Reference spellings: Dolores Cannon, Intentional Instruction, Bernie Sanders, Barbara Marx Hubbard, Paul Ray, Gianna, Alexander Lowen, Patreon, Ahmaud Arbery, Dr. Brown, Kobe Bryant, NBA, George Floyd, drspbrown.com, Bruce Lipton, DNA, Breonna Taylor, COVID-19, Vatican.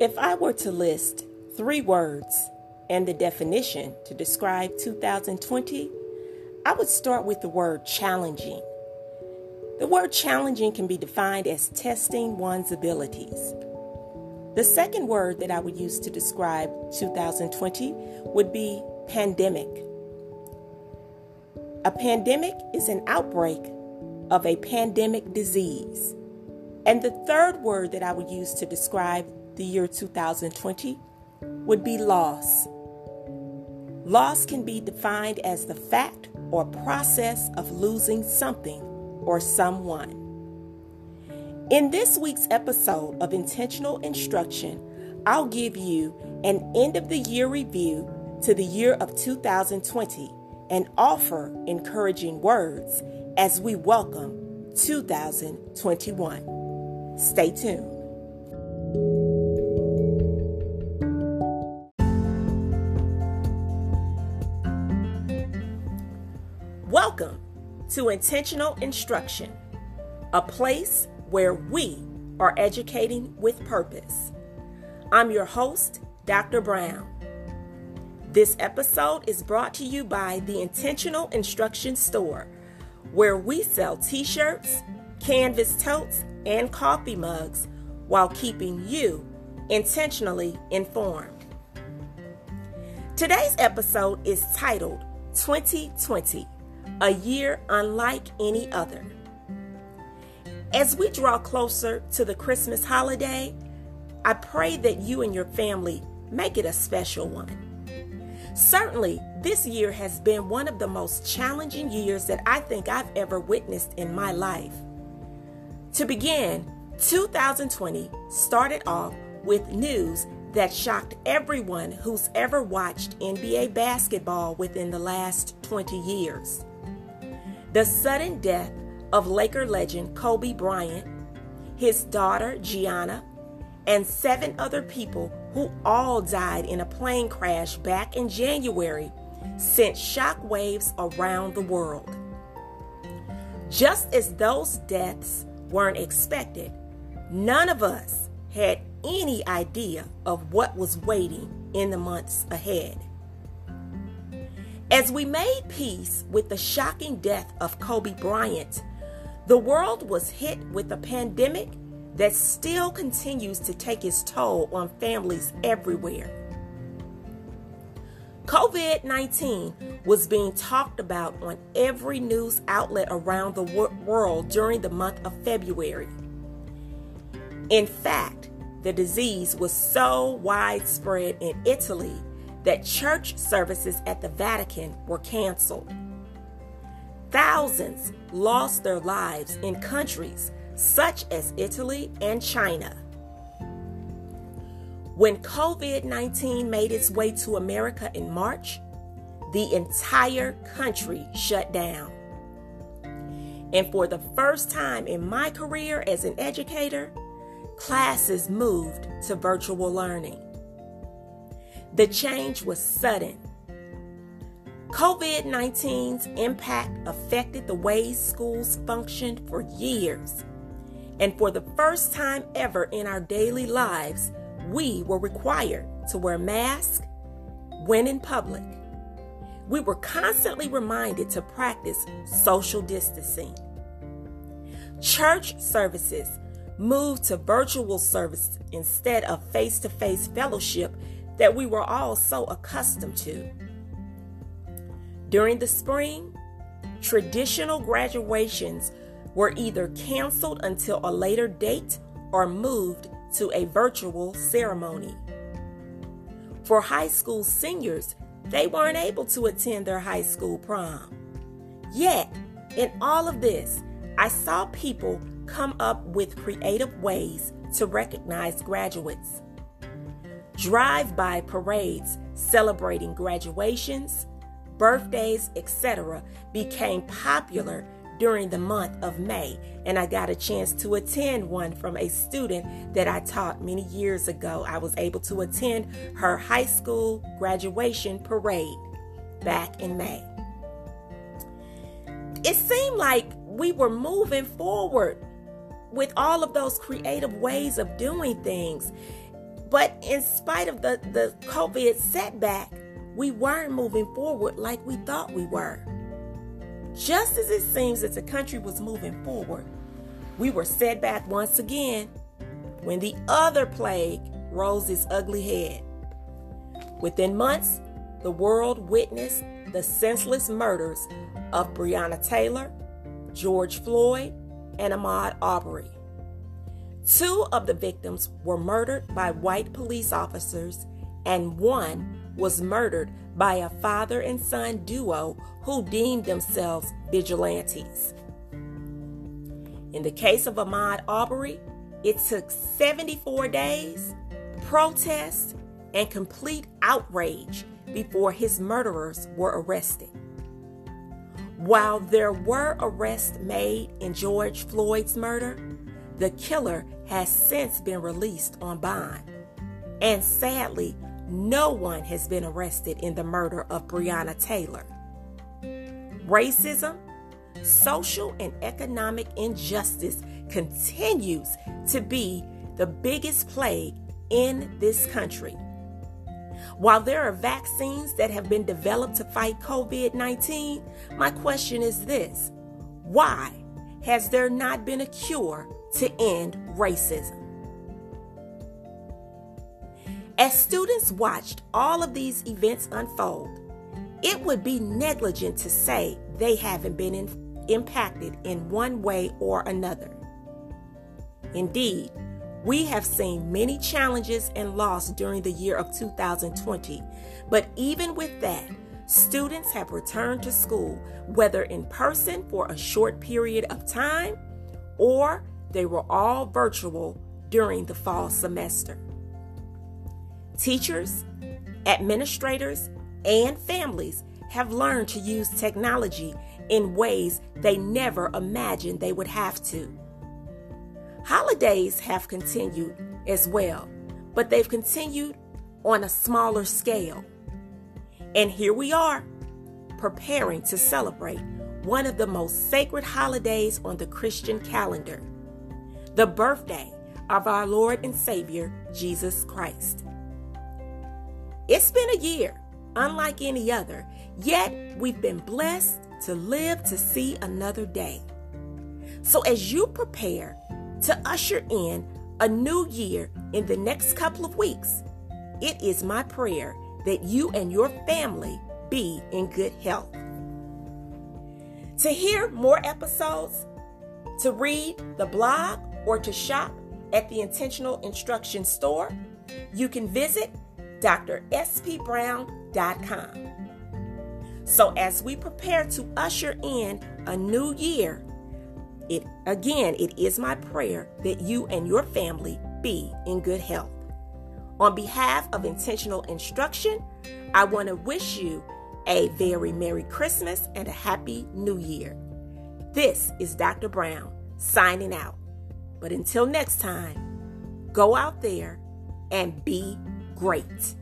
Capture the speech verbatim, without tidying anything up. If I were to list three words and the definition to describe two thousand twenty, I would start with the word challenging. The word challenging can be defined as testing one's abilities. The second word that I would use to describe two thousand twenty would be pandemic. A pandemic is an outbreak of a pandemic disease. And the third word that I would use to describe the year two thousand twenty would be loss. Loss can be defined as the fact or process of losing something or someone. In this week's episode of Intentional Instruction, I'll give you an end of the year review to the year of two thousand twenty and offer encouraging words as we welcome two thousand twenty-one. Stay tuned. Welcome to Intentional Instruction, a place where we are educating with purpose. I'm your host, Doctor Brown. This episode is brought to you by the Intentional Instruction Store, where we sell t-shirts, canvas totes, and coffee mugs while keeping you intentionally informed. Today's episode is titled twenty twenty, a year unlike any other. As we draw closer to the Christmas holiday, I pray that you and your family make it a special one. Certainly, this year has been one of the most challenging years that I think I've ever witnessed in my life. To begin, two thousand twenty started off with news that shocked everyone who's ever watched N B A basketball within the last twenty years. The sudden death of Laker legend Kobe Bryant, his daughter Gianna, and seven other people who all died in a plane crash back in January sent shockwaves around the world. Just as those deaths weren't expected, none of us had any idea of what was waiting in the months ahead. As we made peace with the shocking death of Kobe Bryant, the world was hit with a pandemic that still continues to take its toll on families everywhere. covid nineteen was being talked about on every news outlet around the wor- world during the month of February. In fact, the disease was so widespread in Italy that church services at the Vatican were canceled. Thousands lost their lives in countries such as Italy and China. When covid nineteen made its way to America in March, the entire country shut down. And for the first time in my career as an educator, classes moved to virtual learning. The change was sudden. covid nineteen's impact affected the way schools functioned for years, and for the first time ever in our daily lives, we were required to wear masks when in public. We were constantly reminded to practice social distancing. Church services moved to virtual service instead of face-to-face fellowship that we were all so accustomed to. During the spring, traditional graduations were either canceled until a later date or moved to a virtual ceremony. For high school seniors, they weren't able to attend their high school prom. Yet, in all of this, I saw people come up with creative ways to recognize graduates. Drive-by parades celebrating graduations, birthdays, et cetera became popular during the month of May, and I got a chance to attend one from a student that I taught many years ago. I was able to attend her high school graduation parade back in May. It seemed like we were moving forward with all of those creative ways of doing things, But in spite of the, the COVID setback, we weren't moving forward like we thought we were. Just as it seems that the country was moving forward, we were set back once again when the other plague rose its ugly head. Within months, the world witnessed the senseless murders of Breonna Taylor, George Floyd, and Ahmaud Arbery. Two of the victims were murdered by white police officers, and one was murdered by a father and son duo who deemed themselves vigilantes. In the case of Ahmaud Arbery, it took seventy-four days, protests, and complete outrage before his murderers were arrested. While there were arrests made in George Floyd's murder, the killer has since been released on bond. And sadly, no one has been arrested in the murder of Breonna Taylor. Racism, social and economic injustice continues to be the biggest plague in this country. While there are vaccines that have been developed to fight COVID nineteen, my question is this: why has there not been a cure to end racism? As students watched all of these events unfold, it would be negligent to say they haven't been in, impacted in one way or another. Indeed, we have seen many challenges and loss during the year of two thousand twenty, but even with that, students have returned to school, whether in person for a short period of time, or they were all virtual during the fall semester. Teachers, administrators, and families have learned to use technology in ways they never imagined they would have to. Holidays have continued as well, but they've continued on a smaller scale. And here we are, preparing to celebrate one of the most sacred holidays on the Christian calendar, the birthday of our Lord and Savior, Jesus Christ. It's been a year unlike any other, yet we've been blessed to live to see another day. So as you prepare to usher in a new year in the next couple of weeks, it is my prayer that you and your family be in good health. To hear more episodes, to read the blog, or to shop at the Intentional Instruction store, you can visit D R S P brown dot com. So as we prepare to usher in a new year, It, again, it is my prayer that you and your family be in good health. On behalf of Intentional Instruction, I want to wish you a very Merry Christmas and a Happy New Year. This is Doctor Brown signing out. But until next time, go out there and be great.